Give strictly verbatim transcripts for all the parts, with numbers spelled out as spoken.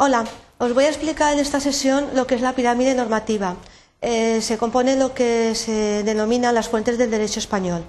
Hola, os voy a explicar en esta sesión lo que es la pirámide normativa. Eh, se compone lo que se denominan las fuentes del derecho español.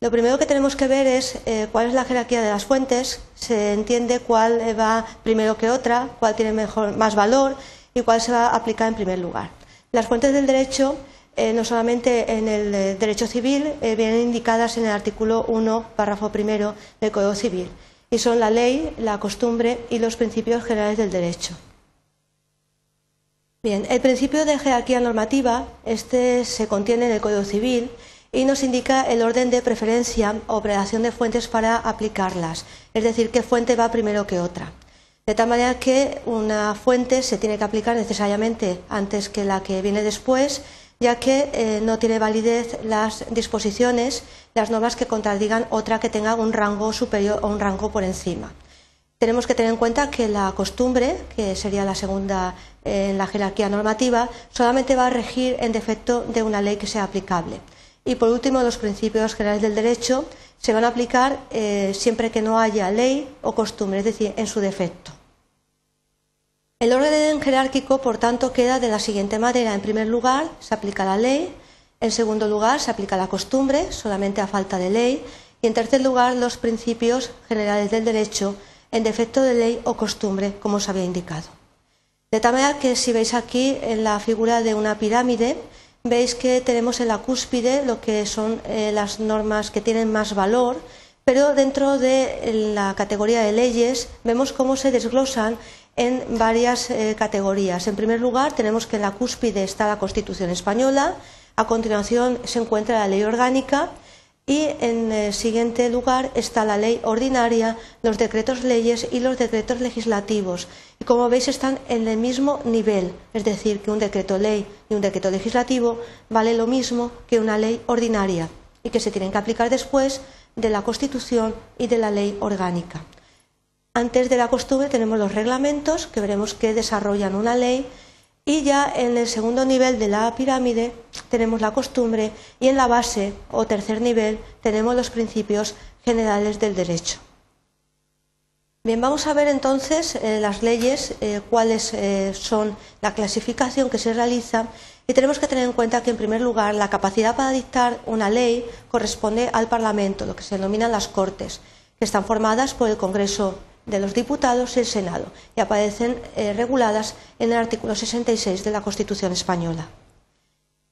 Lo primero que tenemos que ver es eh, cuál es la jerarquía de las fuentes, se entiende cuál va primero que otra, cuál tiene mejor, más valor y cuál se va a aplicar en primer lugar. Las fuentes del derecho, eh, no solamente en el eh, derecho civil, eh, vienen indicadas en el artículo uno, párrafo primero del Código Civil. Y son la ley, la costumbre y los principios generales del derecho. Bien, el principio de jerarquía normativa, este se contiene en el Código Civil y nos indica el orden de preferencia o prelación de fuentes para aplicarlas, es decir, qué fuente va primero que otra. De tal manera que una fuente se tiene que aplicar necesariamente antes que la que viene después, ya que eh, no tiene validez las disposiciones, las normas que contradigan otra que tenga un rango superior o un rango por encima. Tenemos que tener en cuenta que la costumbre, que sería la segunda eh, en la jerarquía normativa, solamente va a regir en defecto de una ley que sea aplicable. Y por último, los principios generales del derecho se van a aplicar eh, siempre que no haya ley o costumbre, es decir, en su defecto. El orden jerárquico, por tanto, queda de la siguiente manera. En primer lugar, se aplica la ley. En segundo lugar, se aplica la costumbre, solamente a falta de ley. Y en tercer lugar, los principios generales del derecho, en defecto de ley o costumbre, como os había indicado. De tal manera que, si veis aquí en la figura de una pirámide, veis que tenemos en la cúspide lo que son eh, las normas que tienen más valor, pero dentro de la categoría de leyes vemos cómo se desglosan en varias eh, categorías. En primer lugar, tenemos que en la cúspide está la Constitución Española, a continuación se encuentra la Ley Orgánica y en el siguiente lugar está la Ley Ordinaria, los decretos leyes y los decretos legislativos. Y como veis están en el mismo nivel, es decir, que un decreto ley y un decreto legislativo vale lo mismo que una ley ordinaria y que se tienen que aplicar después de la Constitución y de la Ley Orgánica. Antes de la costumbre tenemos los reglamentos, que veremos que desarrollan una ley, y ya en el segundo nivel de la pirámide tenemos la costumbre y en la base o tercer nivel tenemos los principios generales del derecho. Bien, vamos a ver entonces eh, las leyes, eh, cuáles eh, son la clasificación que se realiza, y tenemos que tener en cuenta que en primer lugar la capacidad para dictar una ley corresponde al Parlamento, lo que se denominan las Cortes, que están formadas por el Congreso de los Diputados y el Senado y aparecen eh, reguladas en el artículo sesenta y seis de la Constitución Española.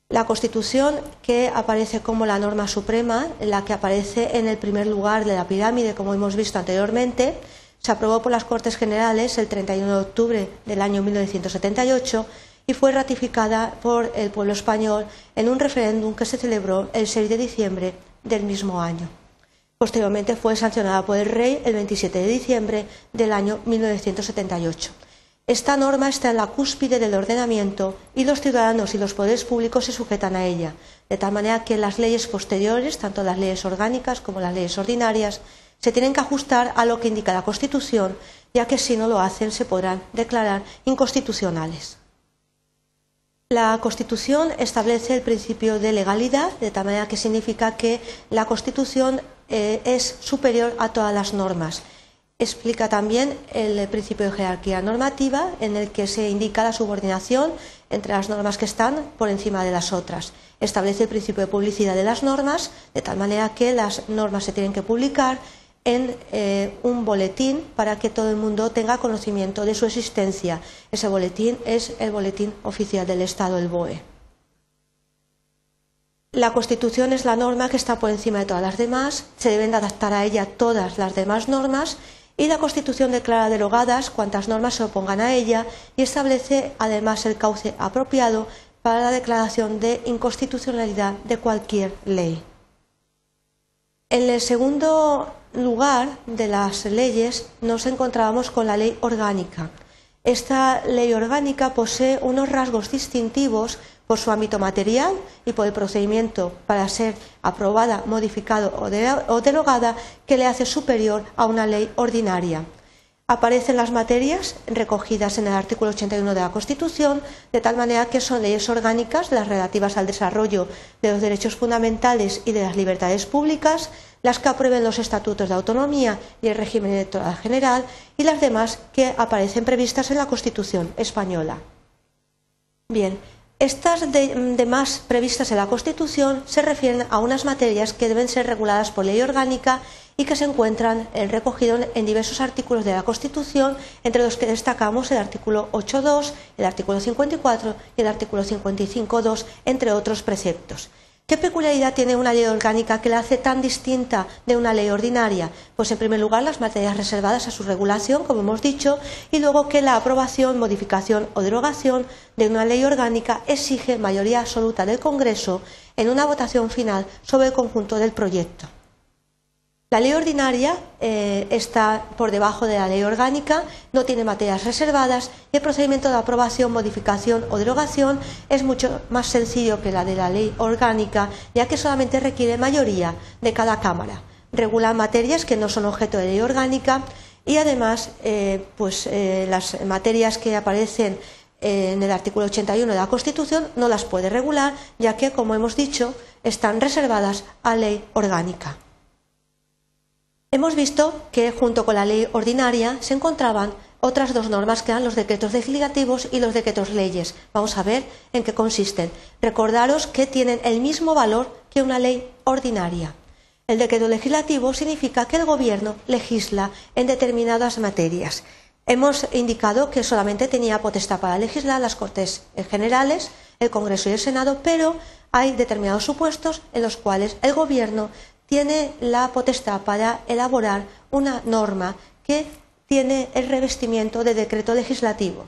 La Constitución, que aparece como la norma suprema, la que aparece en el primer lugar de la pirámide, como hemos visto anteriormente, se aprobó por las Cortes Generales el treinta y uno de octubre del año mil novecientos setenta y ocho y fue ratificada por el pueblo español en un referéndum que se celebró el seis de diciembre del mismo año. Posteriormente fue sancionada por el Rey el veintisiete de diciembre del año mil novecientos setenta y ocho. Esta norma está en la cúspide del ordenamiento y los ciudadanos y los poderes públicos se sujetan a ella, de tal manera que las leyes posteriores, tanto las leyes orgánicas como las leyes ordinarias, se tienen que ajustar a lo que indica la Constitución, ya que si no lo hacen se podrán declarar inconstitucionales. La Constitución establece el principio de legalidad, de tal manera que significa que la Constitución eh, es superior a todas las normas. Explica también el principio de jerarquía normativa, en el que se indica la subordinación entre las normas que están por encima de las otras. Establece el principio de publicidad de las normas, de tal manera que las normas se tienen que publicar en eh, un boletín para que todo el mundo tenga conocimiento de su existencia. Ese boletín es el boletín oficial del Estado, el B O E. La Constitución es la norma que está por encima de todas las demás, se deben de adaptar a ella todas las demás normas y la Constitución declara derogadas cuantas normas se opongan a ella y establece además el cauce apropiado para la declaración de inconstitucionalidad de cualquier ley. En el segundo lugar de las leyes nos encontrábamos con la ley orgánica. Esta ley orgánica posee unos rasgos distintivos por su ámbito material y por el procedimiento para ser aprobada, modificada o derogada que le hace superior a una ley ordinaria. Aparecen las materias recogidas en el artículo ochenta y uno de la Constitución, de tal manera que son leyes orgánicas las relativas al desarrollo de los derechos fundamentales y de las libertades públicas, las que aprueben los estatutos de autonomía y el régimen electoral general y las demás que aparecen previstas en la Constitución española. Bien, estas de, demás previstas en la Constitución se refieren a unas materias que deben ser reguladas por ley orgánica y que se encuentran recogidos en diversos artículos de la Constitución, entre los que destacamos el artículo ocho punto dos, el artículo cincuenta y cuatro y el artículo cincuenta y cinco punto dos, entre otros preceptos. ¿Qué peculiaridad tiene una ley orgánica que la hace tan distinta de una ley ordinaria? Pues en primer lugar las materias reservadas a su regulación, como hemos dicho, y luego que la aprobación, modificación o derogación de una ley orgánica exige mayoría absoluta del Congreso en una votación final sobre el conjunto del proyecto. La ley ordinaria eh, está por debajo de la ley orgánica, no tiene materias reservadas y el procedimiento de aprobación, modificación o derogación es mucho más sencillo que la de la ley orgánica, ya que solamente requiere mayoría de cada Cámara. Regula materias que no son objeto de ley orgánica y además eh, pues, eh, las materias que aparecen en el artículo ochenta y uno de la Constitución no las puede regular, ya que, como hemos dicho, están reservadas a ley orgánica. Hemos visto que junto con la ley ordinaria se encontraban otras dos normas que eran los decretos legislativos y los decretos leyes. Vamos a ver en qué consisten. Recordaros que tienen el mismo valor que una ley ordinaria. El decreto legislativo significa que el Gobierno legisla en determinadas materias. Hemos indicado que solamente tenía potestad para legislar las Cortes Generales, el Congreso y el Senado, pero hay determinados supuestos en los cuales el Gobierno tiene la potestad para elaborar una norma que tiene el revestimiento de decreto legislativo.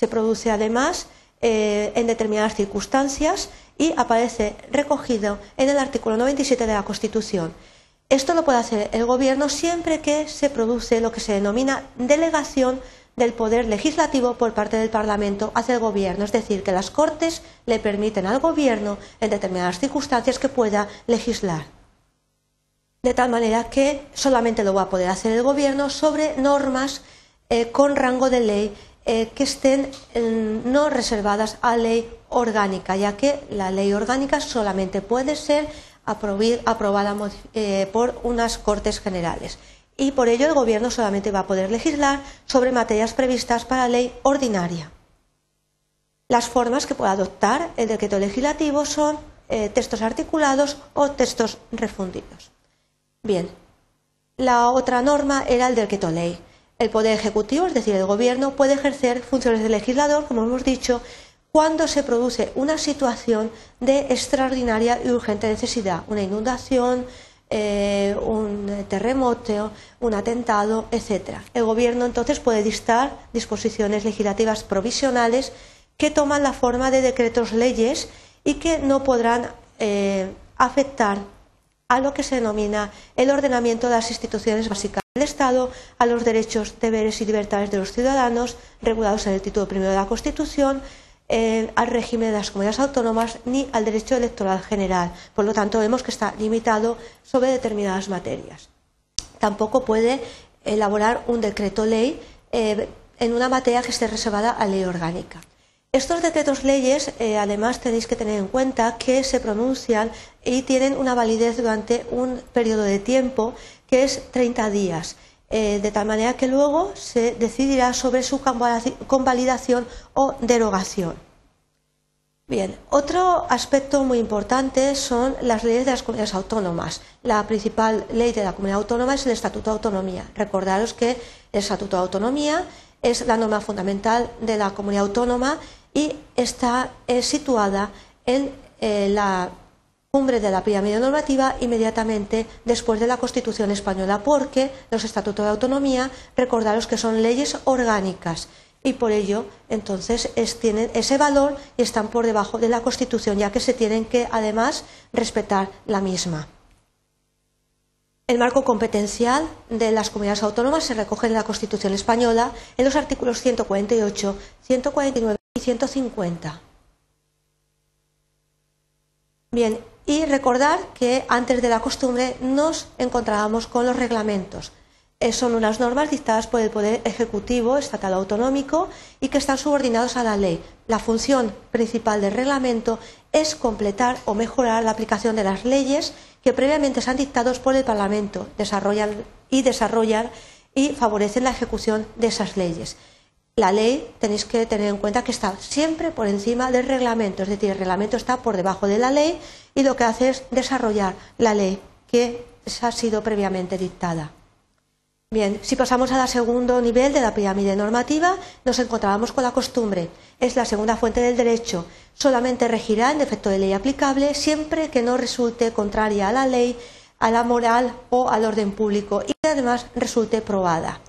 Se produce además eh, en determinadas circunstancias y aparece recogido en el artículo noventa y siete de la Constitución. Esto lo puede hacer el Gobierno siempre que se produce lo que se denomina delegación del poder legislativo por parte del Parlamento hacia el Gobierno, es decir, que las Cortes le permiten al Gobierno en determinadas circunstancias que pueda legislar. De tal manera que solamente lo va a poder hacer el Gobierno sobre normas eh, con rango de ley eh, que estén eh, no reservadas a ley orgánica, ya que la ley orgánica solamente puede ser aprobir, aprobada eh, por unas Cortes Generales. Y por ello el Gobierno solamente va a poder legislar sobre materias previstas para ley ordinaria. Las formas que puede adoptar el decreto legislativo son eh, textos articulados o textos refundidos. Bien, la otra norma era el decreto ley. El poder ejecutivo, es decir, el Gobierno, puede ejercer funciones de legislador, como hemos dicho, cuando se produce una situación de extraordinaria y urgente necesidad, una inundación, eh, un terremoto, un atentado, etcétera. El Gobierno entonces puede dictar disposiciones legislativas provisionales que toman la forma de decretos leyes y que no podrán eh, afectar a lo que se denomina el ordenamiento de las instituciones básicas del Estado, a los derechos, deberes y libertades de los ciudadanos regulados en el título primero de la Constitución, eh, al régimen de las comunidades autónomas ni al derecho electoral general. Por lo tanto, vemos que está limitado sobre determinadas materias. Tampoco puede elaborar un decreto ley eh, en una materia que esté reservada a ley orgánica. Estos decretos leyes, eh, además, tenéis que tener en cuenta que se pronuncian y tienen una validez durante un periodo de tiempo que es treinta días, eh, de tal manera que luego se decidirá sobre su convalidación o derogación. Bien, otro aspecto muy importante son las leyes de las comunidades autónomas. La principal ley de la comunidad autónoma es el Estatuto de Autonomía. Recordaros que el Estatuto de Autonomía es la norma fundamental de la comunidad autónoma y está eh, situada en eh, la cumbre de la pirámide normativa inmediatamente después de la Constitución española, porque los estatutos de autonomía, recordaros que son leyes orgánicas y por ello entonces es, tienen ese valor y están por debajo de la Constitución, ya que se tienen que además respetar la misma. El marco competencial de las comunidades autónomas se recoge en la Constitución española en los artículos ciento cuarenta y ocho, ciento cuarenta y nueve y ciento cincuenta. Bien, y recordar que antes de la costumbre nos encontrábamos con los reglamentos. son unas normas dictadas por el Poder Ejecutivo Estatal Autonómico y que están subordinados a la ley. La función principal del reglamento es completar o mejorar la aplicación de las leyes que previamente se han dictado por el Parlamento, desarrollan y desarrollan y favorecen la ejecución de esas leyes. La ley tenéis que tener en cuenta que está siempre por encima del reglamento, es decir, el reglamento está por debajo de la ley y lo que hace es desarrollar la ley que ha sido previamente dictada. Bien, si pasamos al segundo nivel de la pirámide normativa, nos encontramos con la costumbre. Es la segunda fuente del derecho. Solamente regirá en defecto de ley aplicable siempre que no resulte contraria a la ley, a la moral o al orden público y que además resulte probada.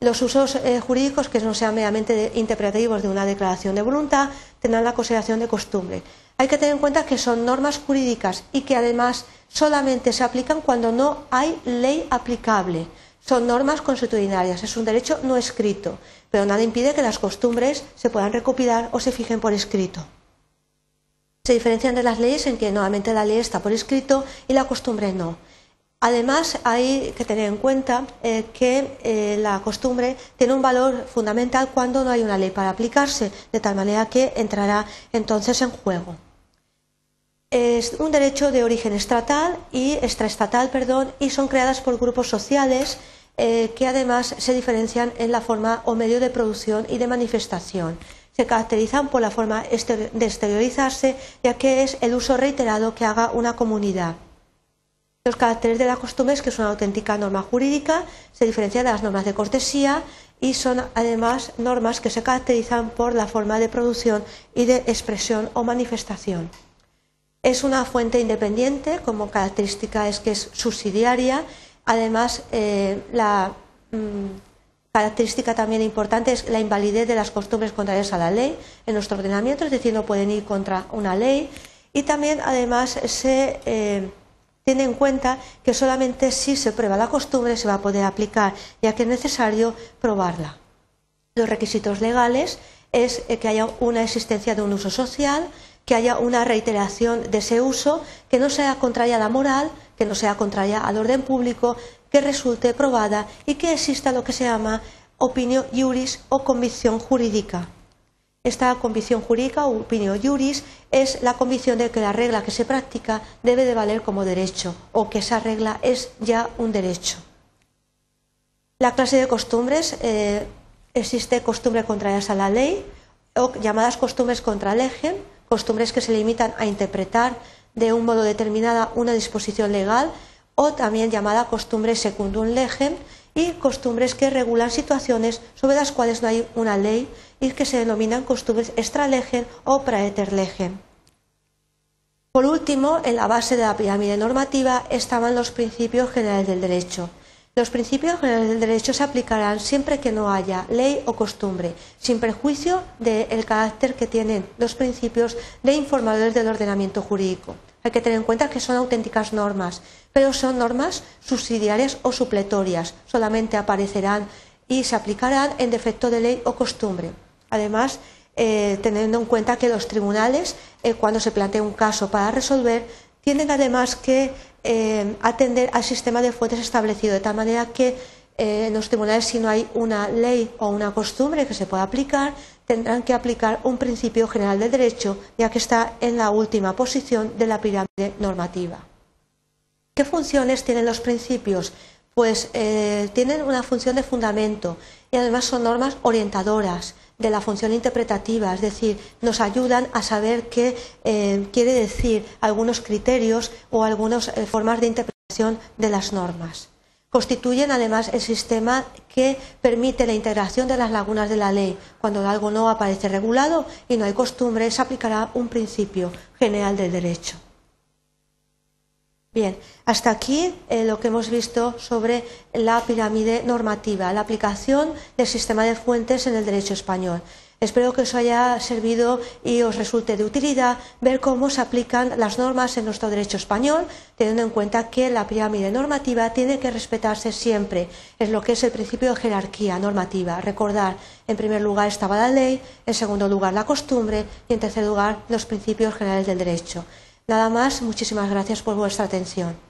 Los usos eh, jurídicos que no sean meramente de, interpretativos de una declaración de voluntad tendrán la consideración de costumbre. Hay que tener en cuenta que son normas jurídicas y que además solamente se aplican cuando no hay ley aplicable. Son normas consuetudinarias, es un derecho no escrito, pero nada impide que las costumbres se puedan recopilar o se fijen por escrito. Se diferencian de las leyes en que nuevamente la ley está por escrito y la costumbre no. Además, hay que tener en cuenta eh, que eh, la costumbre tiene un valor fundamental cuando no hay una ley para aplicarse, de tal manera que entrará entonces en juego. Es un derecho de origen estatal y extraestatal, perdón, y son creadas por grupos sociales eh, que además se diferencian en la forma o medio de producción y de manifestación. Se caracterizan por la forma de exteriorizarse, ya que es el uso reiterado que haga una comunidad. Los caracteres de la costumbre es que es una auténtica norma jurídica, se diferencia de las normas de cortesía y son además normas que se caracterizan por la forma de producción y de expresión o manifestación. Es una fuente independiente, como característica es que es subsidiaria, además eh, la mmm, característica también importante es la invalidez de las costumbres contrarias a la ley en nuestro ordenamiento, es decir, no pueden ir contra una ley y también además se... Eh, Tiene en cuenta que solamente si se prueba la costumbre se va a poder aplicar, ya que es necesario probarla. Los requisitos legales es que haya una existencia de un uso social, que haya una reiteración de ese uso, que no sea contraria a la moral, que no sea contraria al orden público, que resulte probada y que exista lo que se llama opinio iuris o convicción jurídica. Esta convicción jurídica o opinio iuris es la convicción de que la regla que se practica debe de valer como derecho o que esa regla es ya un derecho. La clase de costumbres, eh, existe costumbres contrarias a la ley o llamadas costumbres contra legem, costumbres que se limitan a interpretar de un modo determinado una disposición legal o también llamada costumbres secundum legem y costumbres que regulan situaciones sobre las cuales no hay una ley y que se denominan costumbres extra legem o praeter legem. Por último, en la base de la pirámide normativa estaban los principios generales del derecho. Los principios generales del derecho se aplicarán siempre que no haya ley o costumbre, sin perjuicio del carácter que tienen los principios de informadores del ordenamiento jurídico. Hay que tener en cuenta que son auténticas normas, pero son normas subsidiarias o supletorias, solamente aparecerán y se aplicarán en defecto de ley o costumbre. Además, eh, teniendo en cuenta que los tribunales, eh, cuando se plantea un caso para resolver, tienen además que eh, atender al sistema de fuentes establecido, de tal manera que eh, en los tribunales, si no hay una ley o una costumbre que se pueda aplicar, tendrán que aplicar un principio general del derecho, ya que está en la última posición de la pirámide normativa. ¿Qué funciones tienen los principios? Pues eh, tienen una función de fundamento y además son normas orientadoras de la función interpretativa, es decir, nos ayudan a saber qué eh, quiere decir algunos criterios o algunas eh, formas de interpretación de las normas. Constituyen además el sistema que permite la integración de las lagunas de la ley. Cuando algo no aparece regulado y no hay costumbre, se aplicará un principio general del derecho. Bien, hasta aquí eh, lo que hemos visto sobre la pirámide normativa, la aplicación del sistema de fuentes en el derecho español. Espero que os haya servido y os resulte de utilidad ver cómo se aplican las normas en nuestro derecho español, teniendo en cuenta que la pirámide normativa tiene que respetarse siempre. Es lo que es el principio de jerarquía normativa. Recordar, en primer lugar estaba la ley, en segundo lugar la costumbre y en tercer lugar los principios generales del derecho. Nada más, muchísimas gracias por vuestra atención.